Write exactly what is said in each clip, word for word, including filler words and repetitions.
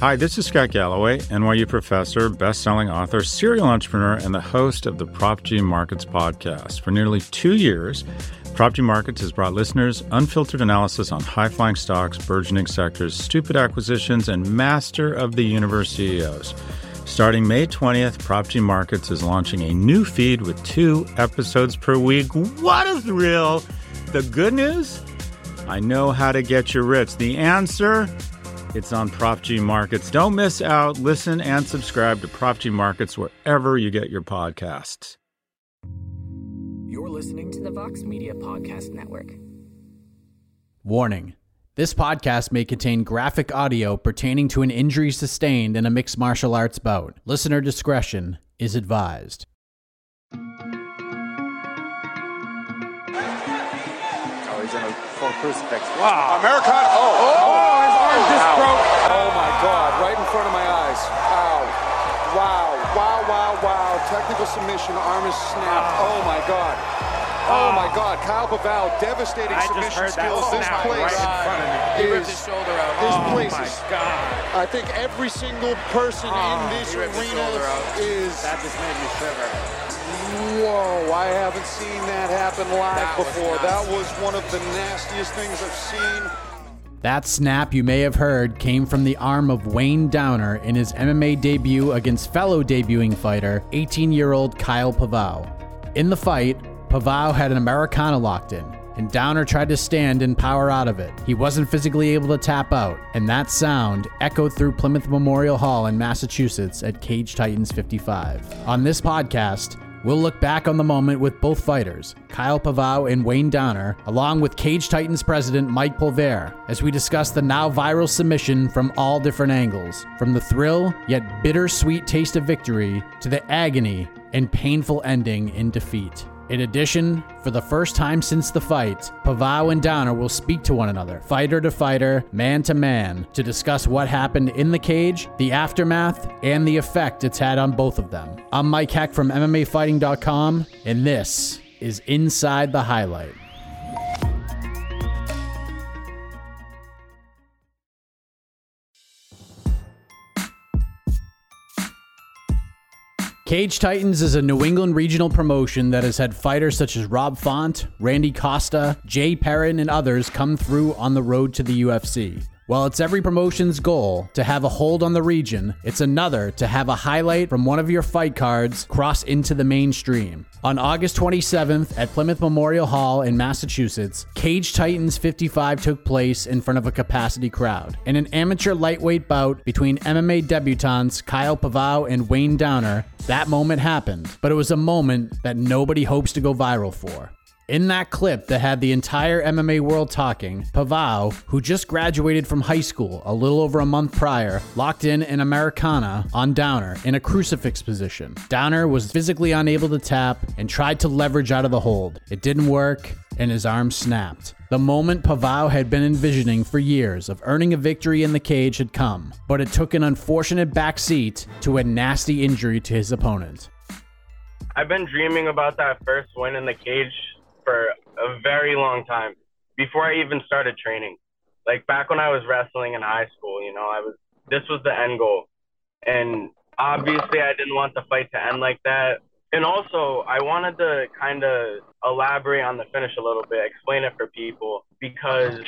Hi, this is Scott Galloway, N Y U professor, best-selling author, serial entrepreneur, and the host of the Prop G Markets podcast. For nearly two years, Prop G Markets has brought listeners unfiltered analysis on high-flying stocks, burgeoning sectors, stupid acquisitions, and master of the universe C E Os. Starting May twentieth, Prop G Markets is launching a new feed with two episodes per week. What a thrill! The good news? I know how to get you rich. The answer? It's on Prop G Markets. Don't miss out. Listen and subscribe to Prop G Markets wherever you get your podcasts. You're listening to the Vox Media Podcast Network. Warning. This podcast may contain graphic audio pertaining to an injury sustained in a mixed martial arts bout. Listener discretion is advised. Oh, he's in a full crucifix. Wow. Americana. Oh, oh. Just broke. Oh my God, right in front of my eyes. Ow. Wow, wow, wow, wow. Technical submission, arm is snapped. Oh my God. Oh my God. Kyle Pavao, devastating I submission skills. This place right in front of me. He ripped his shoulder out. This oh place my is, God. I think every single person oh, in this arena is. That just made me shiver. Whoa, I haven't seen that happen live that before. Was that was one of the nastiest things I've seen. That snap you may have heard came from the arm of Wayne Downer in his M M A debut against fellow debuting fighter, eighteen-year-old Kyle Pavao. In the fight, Pavao had an Americana locked in, and Downer tried to stand and power out of it. He wasn't physically able to tap out, and that sound echoed through Plymouth Memorial Hall in Massachusetts at Cage Titans fifty-five. On this podcast, we'll look back on the moment with both fighters, Kyle Pavao and Wayne Downer, along with Cage Titans president Mike Polvere, as we discuss the now viral submission from all different angles, from the thrill yet bittersweet taste of victory to the agony and painful ending in defeat. In addition, for the first time since the fight, Pavao and Downer will speak to one another, fighter to fighter, man to man, to discuss what happened in the cage, the aftermath, and the effect it's had on both of them. I'm Mike Heck from M M A fighting dot com, and this is Inside the Highlight. Cage Titans is a New England regional promotion that has had fighters such as Rob Font, Randy Costa, Jay Perrin, and others come through on the road to the U F C. While it's every promotion's goal to have a hold on the region, it's another to have a highlight from one of your fight cards cross into the mainstream. On August twenty-seventh at Plymouth Memorial Hall in Massachusetts, Cage Titans fifty-five took place in front of a capacity crowd. In an amateur lightweight bout between M M A debutants Kyle Pavao and Wayne Downer, that moment happened, but it was a moment that nobody hopes to go viral for. In that clip that had the entire M M A world talking, Pavao, who just graduated from high school a little over a month prior, locked in an Americana on Downer in a crucifix position. Downer was physically unable to tap and tried to leverage out of the hold. It didn't work, and his arm snapped. The moment Pavao had been envisioning for years of earning a victory in the cage had come, but it took an unfortunate backseat to a nasty injury to his opponent. I've been dreaming about that first win in the cage for a very long time, before I even started training. Like back when I was wrestling in high school, you know, I was, this was the end goal. And obviously I didn't want the fight to end like that. And also I wanted to kind of elaborate on the finish a little bit, explain it for people, because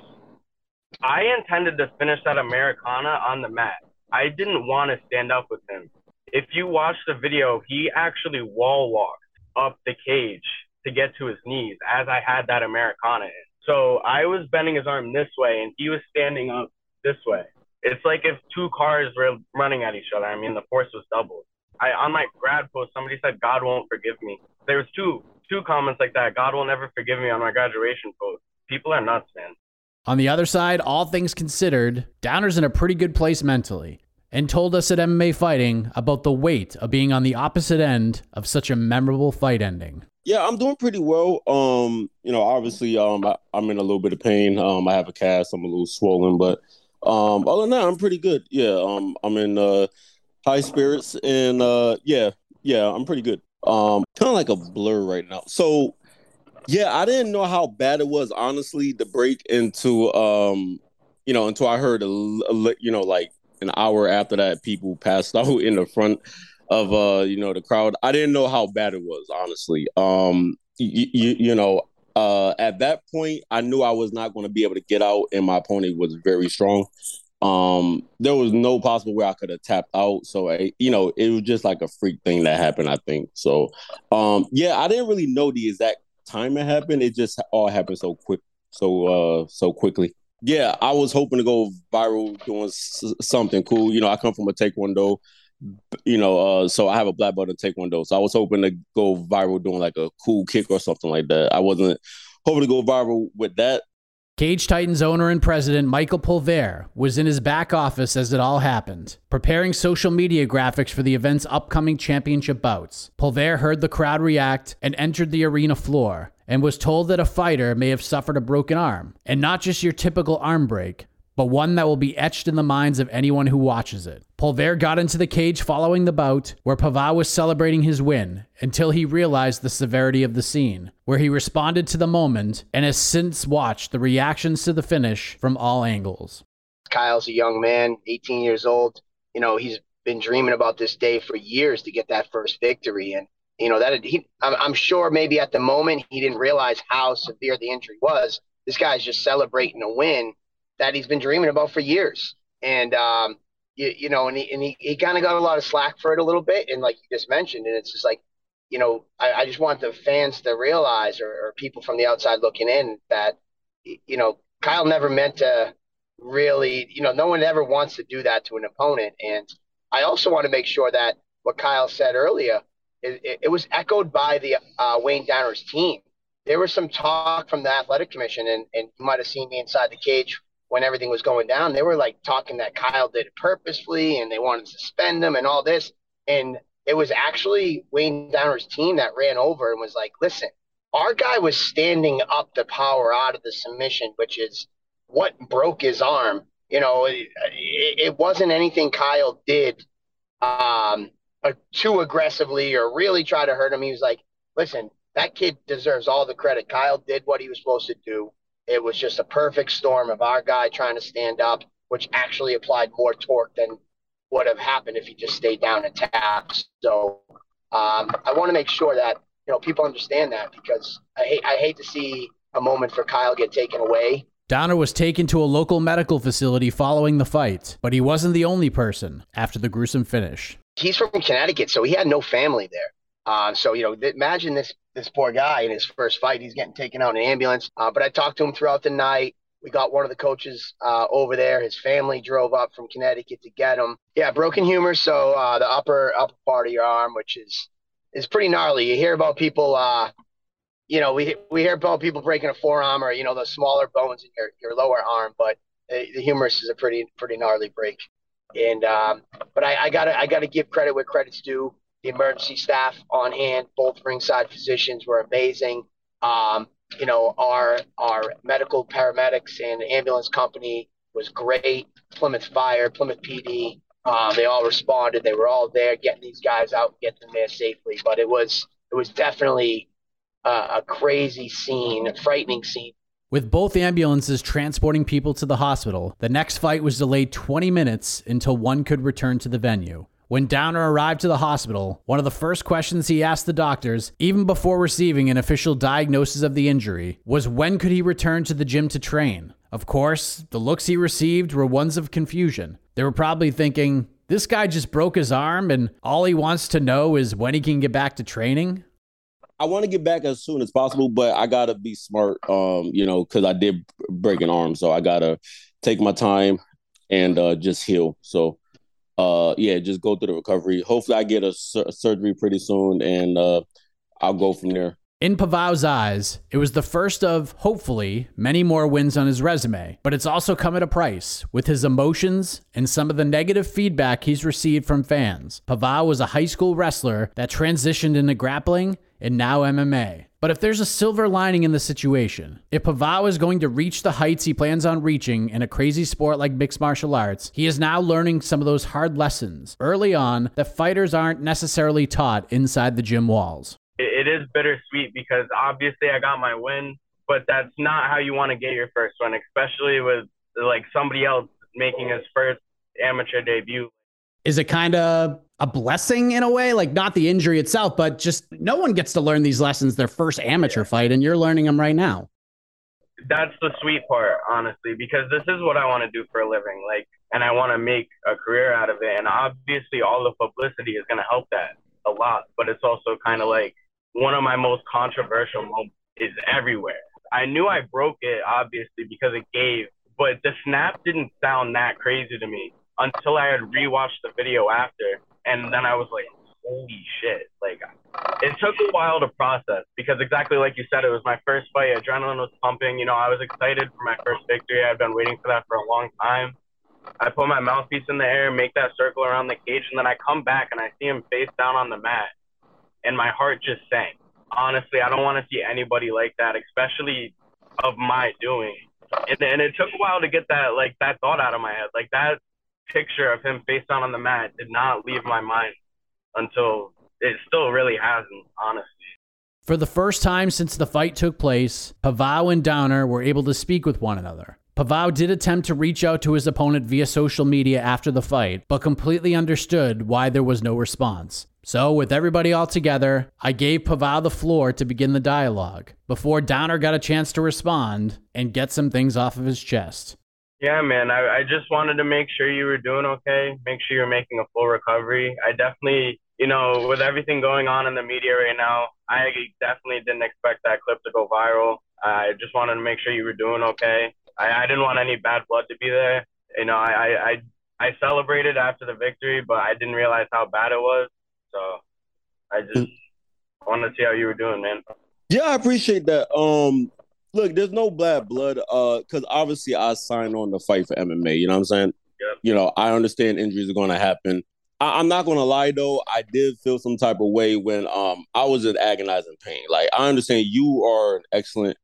I intended to finish that Americana on the mat. I didn't want to stand up with him. If you watch the video, he actually wall walked up the cage to get to his knees as I had that Americana in. So I was bending his arm this way and he was standing up this way. It's like if two cars were running at each other. I mean, the force was doubled. I, on my grad post, somebody said, God won't forgive me. There was two, two comments like that. God will never forgive me on my graduation post. People are nuts, man. On the other side, all things considered, Downer's in a pretty good place mentally, and told us at M M A Fighting about the weight of being on the opposite end of such a memorable fight ending. Yeah, I'm doing pretty well. Um, you know, obviously, um, I, I'm in a little bit of pain. Um, I have a cast. I'm a little swollen, but um, other than that, I'm pretty good. Yeah, um, I'm in uh, high spirits, and uh, yeah, yeah, I'm pretty good. Um, kind of like a blur right now. So, yeah, I didn't know how bad it was, honestly, the break into, um, you know, until I heard, a, a, you know, like an hour after that, people passed out in the front of, uh, you know, the crowd. I didn't know how bad it was, honestly. Um, you, you, you know, uh, at that point, I knew I was not going to be able to get out, and my opponent was very strong. Um, there was no possible way I could have tapped out. So, I, you know, it was just like a freak thing that happened, I think. So, um, yeah, I didn't really know the exact time it happened. It just all happened so quick, so uh, so quickly. Yeah, I was hoping to go viral doing s- something cool. You know, I come from a taekwondo, you know, uh, so I have a black belt in taekwondo. So I was hoping to go viral doing like a cool kick or something like that. I wasn't hoping to go viral with that. Cage Titans owner and president Michael Polvere was in his back office as it all happened, preparing social media graphics for the event's upcoming championship bouts. Polvere heard the crowd react and entered the arena floor, and was told that a fighter may have suffered a broken arm, and not just your typical arm break, but one that will be etched in the minds of anyone who watches it. Polvere got into the cage following the bout, where Pavao was celebrating his win, until he realized the severity of the scene, where he responded to the moment and has since watched the reactions to the finish from all angles. Kyle's a young man, eighteen years old. You know, he's been dreaming about this day for years to get that first victory. And, you know, that he, I'm, I'm sure maybe at the moment he didn't realize how severe the injury was. This guy's just celebrating a win that he's been dreaming about for years. And, um, You, you know, and he and he, he kind of got a lot of slack for it a little bit. And like you just mentioned, and it's just like, you know, I, I just want the fans to realize, or, or people from the outside looking in, that, you know, Kyle never meant to really, you know, no one ever wants to do that to an opponent. And I also want to make sure that what Kyle said earlier, it, it, it was echoed by the uh, Wayne Downer's team. There was some talk from the athletic commission, and, and you might have seen me inside the cage when everything was going down. They were like talking that Kyle did it purposefully and they wanted to suspend him and all this. And it was actually Wayne Downer's team that ran over and was like, listen, our guy was standing up the power out of the submission, which is what broke his arm. You know, it, it wasn't anything Kyle did um, uh, too aggressively or really try to hurt him. He was like, listen, that kid deserves all the credit. Kyle did what he was supposed to do. It was just a perfect storm of our guy trying to stand up, which actually applied more torque than would have happened if he just stayed down and tapped. So um, I want to make sure that, you know, people understand that, because I hate, I hate to see a moment for Kyle get taken away. Downer was taken to a local medical facility following the fight, but he wasn't the only person after the gruesome finish. He's from Connecticut, so he had no family there. Uh, so, you know, th- imagine this this poor guy in his first fight. He's getting taken out in an ambulance. Uh, but I talked to him throughout the night. We got one of the coaches uh, over there. His family drove up from Connecticut to get him. Yeah, broken humerus, so uh, the upper upper part of your arm, which is is pretty gnarly. You hear about people, uh, you know, we we hear about people breaking a forearm or, you know, the smaller bones in your, your lower arm. But the, the humerus is a pretty pretty gnarly break. And um, but I, I gotta I gotta give credit where credit's due. The emergency staff on hand, both ringside physicians, were amazing. Um, you know, our our medical paramedics and the ambulance company was great. Plymouth Fire, Plymouth P D, um, they all responded. They were all there getting these guys out, and getting them there safely. But it was it was definitely uh, a crazy scene, a frightening scene. With both ambulances transporting people to the hospital, the next fight was delayed twenty minutes until one could return to the venue. When Downer arrived to the hospital, one of the first questions he asked the doctors, even before receiving an official diagnosis of the injury, was when could he return to the gym to train? Of course, the looks he received were ones of confusion. They were probably thinking, this guy just broke his arm and all he wants to know is when he can get back to training? I want to get back as soon as possible, but I got to be smart, um, you know, because I did break an arm, so I got to take my time and uh, just heal, so... Uh, yeah, just go through the recovery. Hopefully I get a, sur- a surgery pretty soon, and uh, I'll go from there. In Pavao's eyes, it was the first of, hopefully, many more wins on his resume. But it's also come at a price, with his emotions and some of the negative feedback he's received from fans. Pavao was a high school wrestler that transitioned into grappling and now M M A. But if there's a silver lining in the situation, if Pavao is going to reach the heights he plans on reaching in a crazy sport like mixed martial arts, he is now learning some of those hard lessons early on that fighters aren't necessarily taught inside the gym walls. It is bittersweet because obviously I got my win, but that's not how you want to get your first win, especially with like somebody else making his first amateur debut. Is it kind of a blessing in a way? Like, not the injury itself, but just no one gets to learn these lessons their first amateur fight, and you're learning them right now. That's the sweet part, honestly, because this is what I want to do for a living. Like, and I want to make a career out of it. And obviously all the publicity is going to help that a lot, but it's also kind of like one of my most controversial moments is everywhere. I knew I broke it, obviously, because it gave, but the snap didn't sound that crazy to me until I had rewatched the video after. And then I was like, holy shit. Like, it took a while to process because exactly like you said, it was my first fight. Adrenaline was pumping. You know, I was excited for my first victory. I've been waiting for that for a long time. I put my mouthpiece in the air, make that circle around the cage, and then I come back and I see him face down on the mat, and my heart just sank. Honestly, I don't want to see anybody like that, especially of my doing. And, and it took a while to get that, like, that thought out of my head. Like, that picture of him face down on the mat did not leave my mind until it still really hasn't, honestly. For the first time since the fight took place, Pavao and Downer were able to speak with one another. Pavao did attempt to reach out to his opponent via social media after the fight, but completely understood why there was no response. So, with everybody all together, I gave Pavao the floor to begin the dialogue, before Downer got a chance to respond and get some things off of his chest. Yeah, man, I, I just wanted to make sure you were doing okay, make sure you're making a full recovery. I definitely, you know, with everything going on in the media right now, I definitely didn't expect that clip to go viral. I just wanted to make sure you were doing okay. I, I didn't want any bad blood to be there. You know, I, I, I celebrated after the victory, but I didn't realize how bad it was. So I just wanted to see how you were doing, man. Yeah, I appreciate that. Um, look, there's no bad blood uh, because obviously I signed on to fight for M M A. You know what I'm saying? Yep. You know, I understand injuries are going to happen. I- I'm not going to lie, though. I did feel some type of way when um I was in agonizing pain. Like, I understand you are an excellent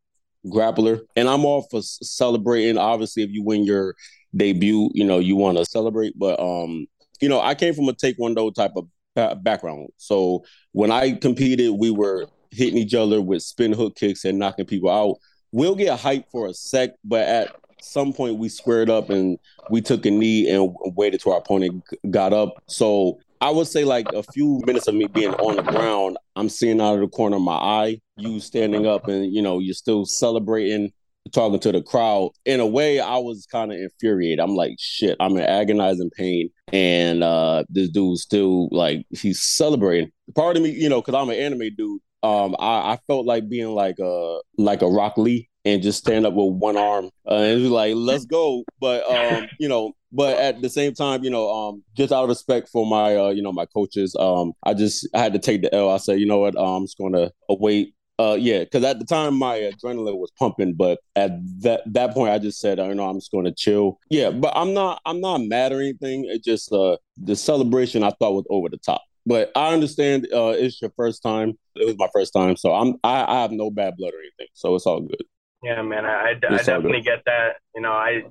grappler, and I'm all for celebrating. Obviously, if you win your debut, you know, you want to celebrate. But, um, you know, I came from a taekwondo type of ba- background. So when I competed, we were hitting each other with spin hook kicks and knocking people out. We'll get hyped for a sec, but at some point we squared up and we took a knee and waited till our opponent got up. So I would say, like, a few minutes of me being on the ground, I'm seeing out of the corner of my eye, you standing up and, you know, you're still celebrating, talking to the crowd. In a way, I was kind of infuriated. I'm like, shit, I'm in agonizing pain. And uh, this dude's still, like, he's celebrating. Part of me, you know, because I'm an anime dude, um, I, I felt like being like a, like a Rock Lee and just stand up with one arm. Uh, and it was like, let's go. But, um, you know, But at the same time, you know, um, just out of respect for my, uh, you know, my coaches, um, I just I had to take the L. I said, you know what, um, I'm just going to await. Uh, yeah, because at the time my adrenaline was pumping, but at that that point I just said, you know, I'm just going to chill. Yeah, but I'm not I'm not mad or anything. It just uh, the celebration I thought was over the top. But I understand uh, it's your first time. It was my first time, so I'm I, I have no bad blood or anything, so it's all good. Yeah, man, I, I, I definitely get that. You know, I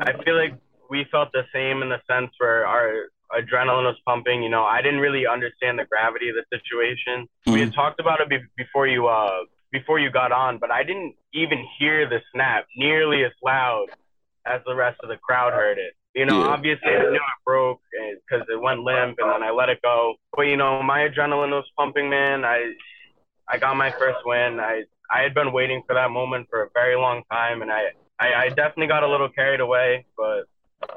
I feel like we felt the same in the sense where our adrenaline was pumping. You know, I didn't really understand the gravity of the situation. Mm-hmm. We had talked about it be- before you uh, before you got on, but I didn't even hear the snap nearly as loud as the rest of the crowd heard it. You know, yeah. Obviously I knew it broke because it went limp, and then I let it go. But, you know, my adrenaline was pumping, man. I I got my first win. I, I had been waiting for that moment for a very long time, and I, I, I definitely got a little carried away, but...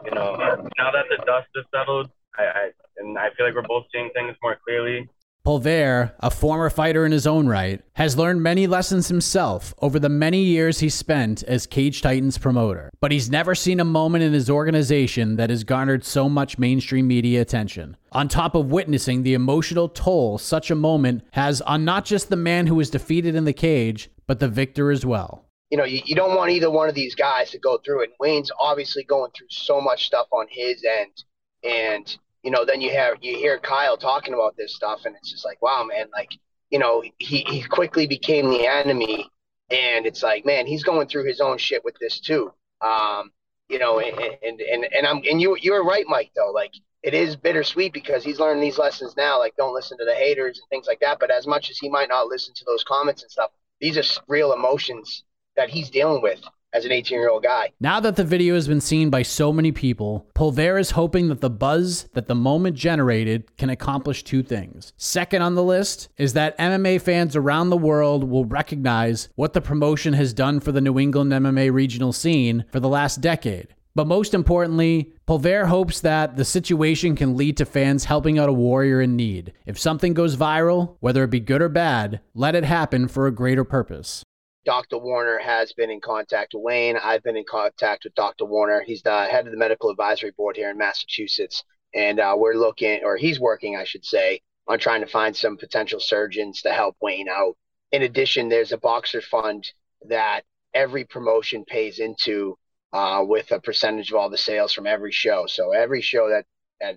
You know, now that the dust has settled, I, I and I feel like we're both seeing things more clearly. Polvere, a former fighter in his own right, has learned many lessons himself over the many years he spent as Cage Titans promoter. But he's never seen a moment in his organization that has garnered so much mainstream media attention. On top of witnessing the emotional toll such a moment has on not just the man who was defeated in the cage, but the victor as well. You know, you, you don't want either one of these guys to go through it. Wayne's obviously going through so much stuff on his end. And, you know, then you have you hear Kyle talking about this stuff, and it's just like, wow, man, like, you know, he, he quickly became the enemy. And it's like, man, he's going through his own shit with this too. Um, you know, and and, and, and I'm and you you're right, Mike, though. Like, it is bittersweet because he's learning these lessons now, like, don't listen to the haters and things like that. But as much as he might not listen to those comments and stuff, these are real emotions that he's dealing with as an eighteen-year-old guy. Now that the video has been seen by so many people, Polvere is hoping that the buzz that the moment generated can accomplish two things. Second on the list is that M M A fans around the world will recognize what the promotion has done for the New England M M A regional scene for the last decade. But most importantly, Polvere hopes that the situation can lead to fans helping out a warrior in need. If something goes viral, whether it be good or bad, let it happen for a greater purpose. Doctor Warner has been in contact with Wayne. I've been in contact with Doctor Warner. He's the head of the medical advisory board here in Massachusetts. And uh, we're looking, or he's working, I should say, on trying to find some potential surgeons to help Wayne out. In addition, there's a boxer fund that every promotion pays into Uh, with a percentage of all the sales from every show. So every show that, that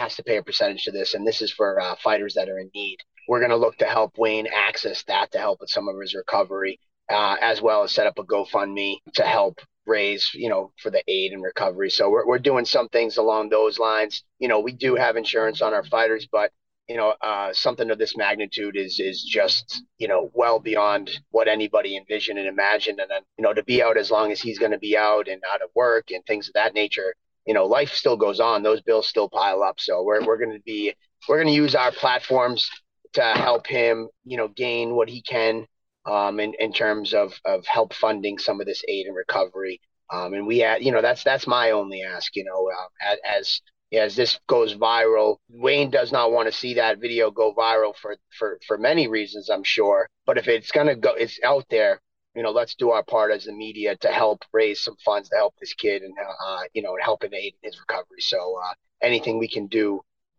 has to pay a percentage to this, and this is for uh, fighters that are in need. We're going to look to help Wayne access that to help with some of his recovery, uh, as well as set up a GoFundMe to help raise, you know, for the aid and recovery. So we're we're doing some things along those lines. You know, we do have insurance on our fighters, but, you know, uh, something of this magnitude is is just, you know, well beyond what anybody envisioned and imagined. And, then, you know, to be out as long as he's going to be out and out of work and things of that nature, you know, life still goes on. Those bills still pile up. So we're we're going to be we're going to use our platforms to help him, you know, gain what he can um, in, in terms of, of help funding some of this aid and recovery. Um, and we, had, you know, that's that's my only ask, you know, uh, as, as As this goes viral, Wayne does not want to see that video go viral for, for, for many reasons, I'm sure. But if it's going to go, it's out there, you know, let's do our part as the media to help raise some funds to help this kid and, uh, you know, help and aid his recovery. So uh, anything we can do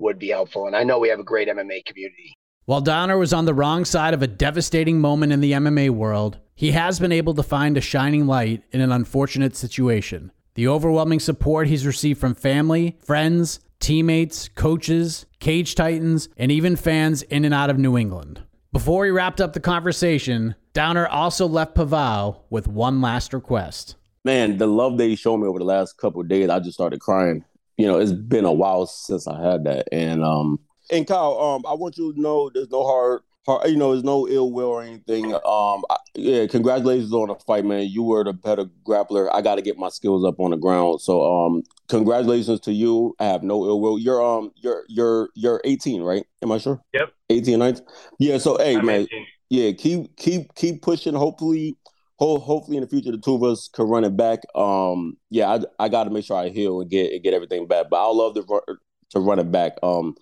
would be helpful. And I know we have a great M M A community. While Downer was on the wrong side of a devastating moment in the M M A world, he has been able to find a shining light in an unfortunate situation. The overwhelming support he's received from family, friends, teammates, coaches, Cage Titans, and even fans in and out of New England. Before he wrapped up the conversation, Downer also left Pavao with one last request. Man, the love that he showed me over the last couple of days, I just started crying. You know, it's been a while since I had that. And um, and Kyle, um, I want you to know there's no hard, hard, you know, there's no ill will or anything. Um, I, Yeah, congratulations on the fight, man. You were the better grappler. I got to get my skills up on the ground. So, um, congratulations to you. I have no ill will. You're um, you're you're you're eighteen, right? Am I sure? Yep. eighteen, nineteen. Yeah. So, hey, I'm man. eighteen. Yeah, keep keep keep pushing. Hopefully, ho- hopefully in the future the two of us can run it back. Um, yeah, I I got to make sure I heal and get and get everything back. But I love to run, to run it back. Um,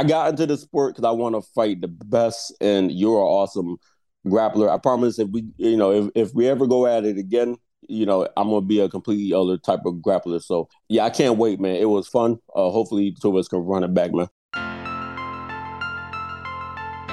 I got into the sport because I want to fight the best, and you're awesome grappler. I promise if we, you know, if, if we ever go at it again, you know, I'm going to be a completely other type of grappler. So, yeah, I can't wait, man. It was fun. Uh, hopefully, two of us can run it back, man.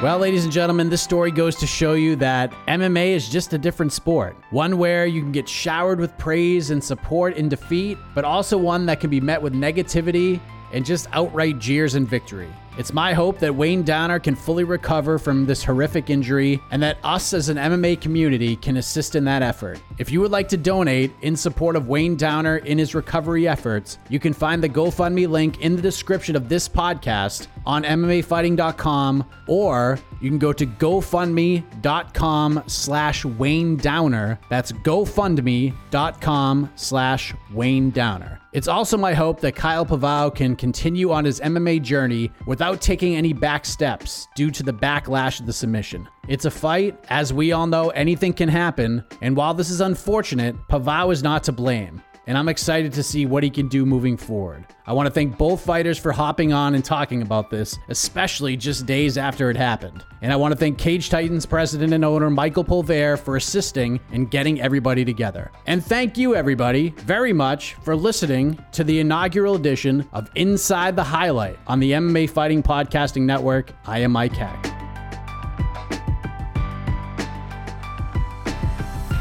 Well, ladies and gentlemen, this story goes to show you that M M A is just a different sport. One where you can get showered with praise and support in defeat, but also one that can be met with negativity and just outright jeers and victory. It's my hope that Wayne Downer can fully recover from this horrific injury and that us as an M M A community can assist in that effort. If you would like to donate in support of Wayne Downer in his recovery efforts, you can find the GoFundMe link in the description of this podcast on M M A fighting dot com, or you can go to GoFundMe.com slash Wayne Downer. That's GoFundMe.com slash Wayne Downer. It's also my hope that Kyle Pavao can continue on his M M A journey without taking any back steps due to the backlash of the submission. It's a fight. As we all know, anything can happen. And while this is unfortunate, Pavao is not to blame. And I'm excited to see what he can do moving forward. I want to thank both fighters for hopping on and talking about this, especially just days after it happened. And I want to thank Cage Titans president and owner Michael Polvere for assisting in getting everybody together. And thank you, everybody, very much for listening to the inaugural edition of Inside the Highlight on the M M A Fighting Podcasting Network. I am Mike Heck.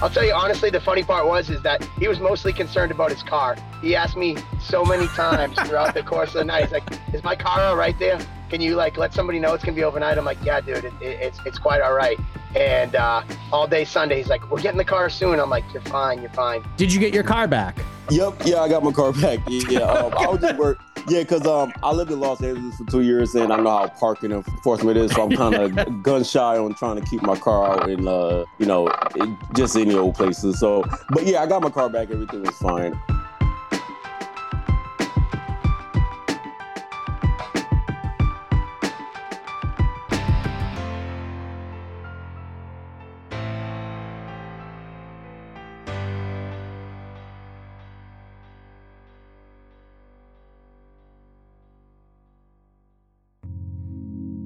I'll tell you honestly, the funny part was is that he was mostly concerned about his car. He asked me so many times throughout the course of the night, he's like, is my car all right there? Can you like let somebody know it's going to be overnight? I'm like, yeah, dude, it, it, it's it's quite all right. And uh, all day Sunday, he's like, we're getting the car soon. I'm like, you're fine, you're fine. Did you get your car back? Yep, yeah, I got my car back. Yeah, um, I was just work. Yeah, because um, I lived in Los Angeles for two years, and I know how parking enforcement is, so I'm kind of yeah. gun shy on trying to keep my car out in, uh, you know, just any old places. So, but yeah, I got my car back. Everything was fine.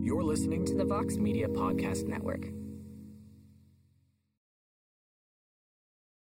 You're listening to the Vox Media Podcast Network.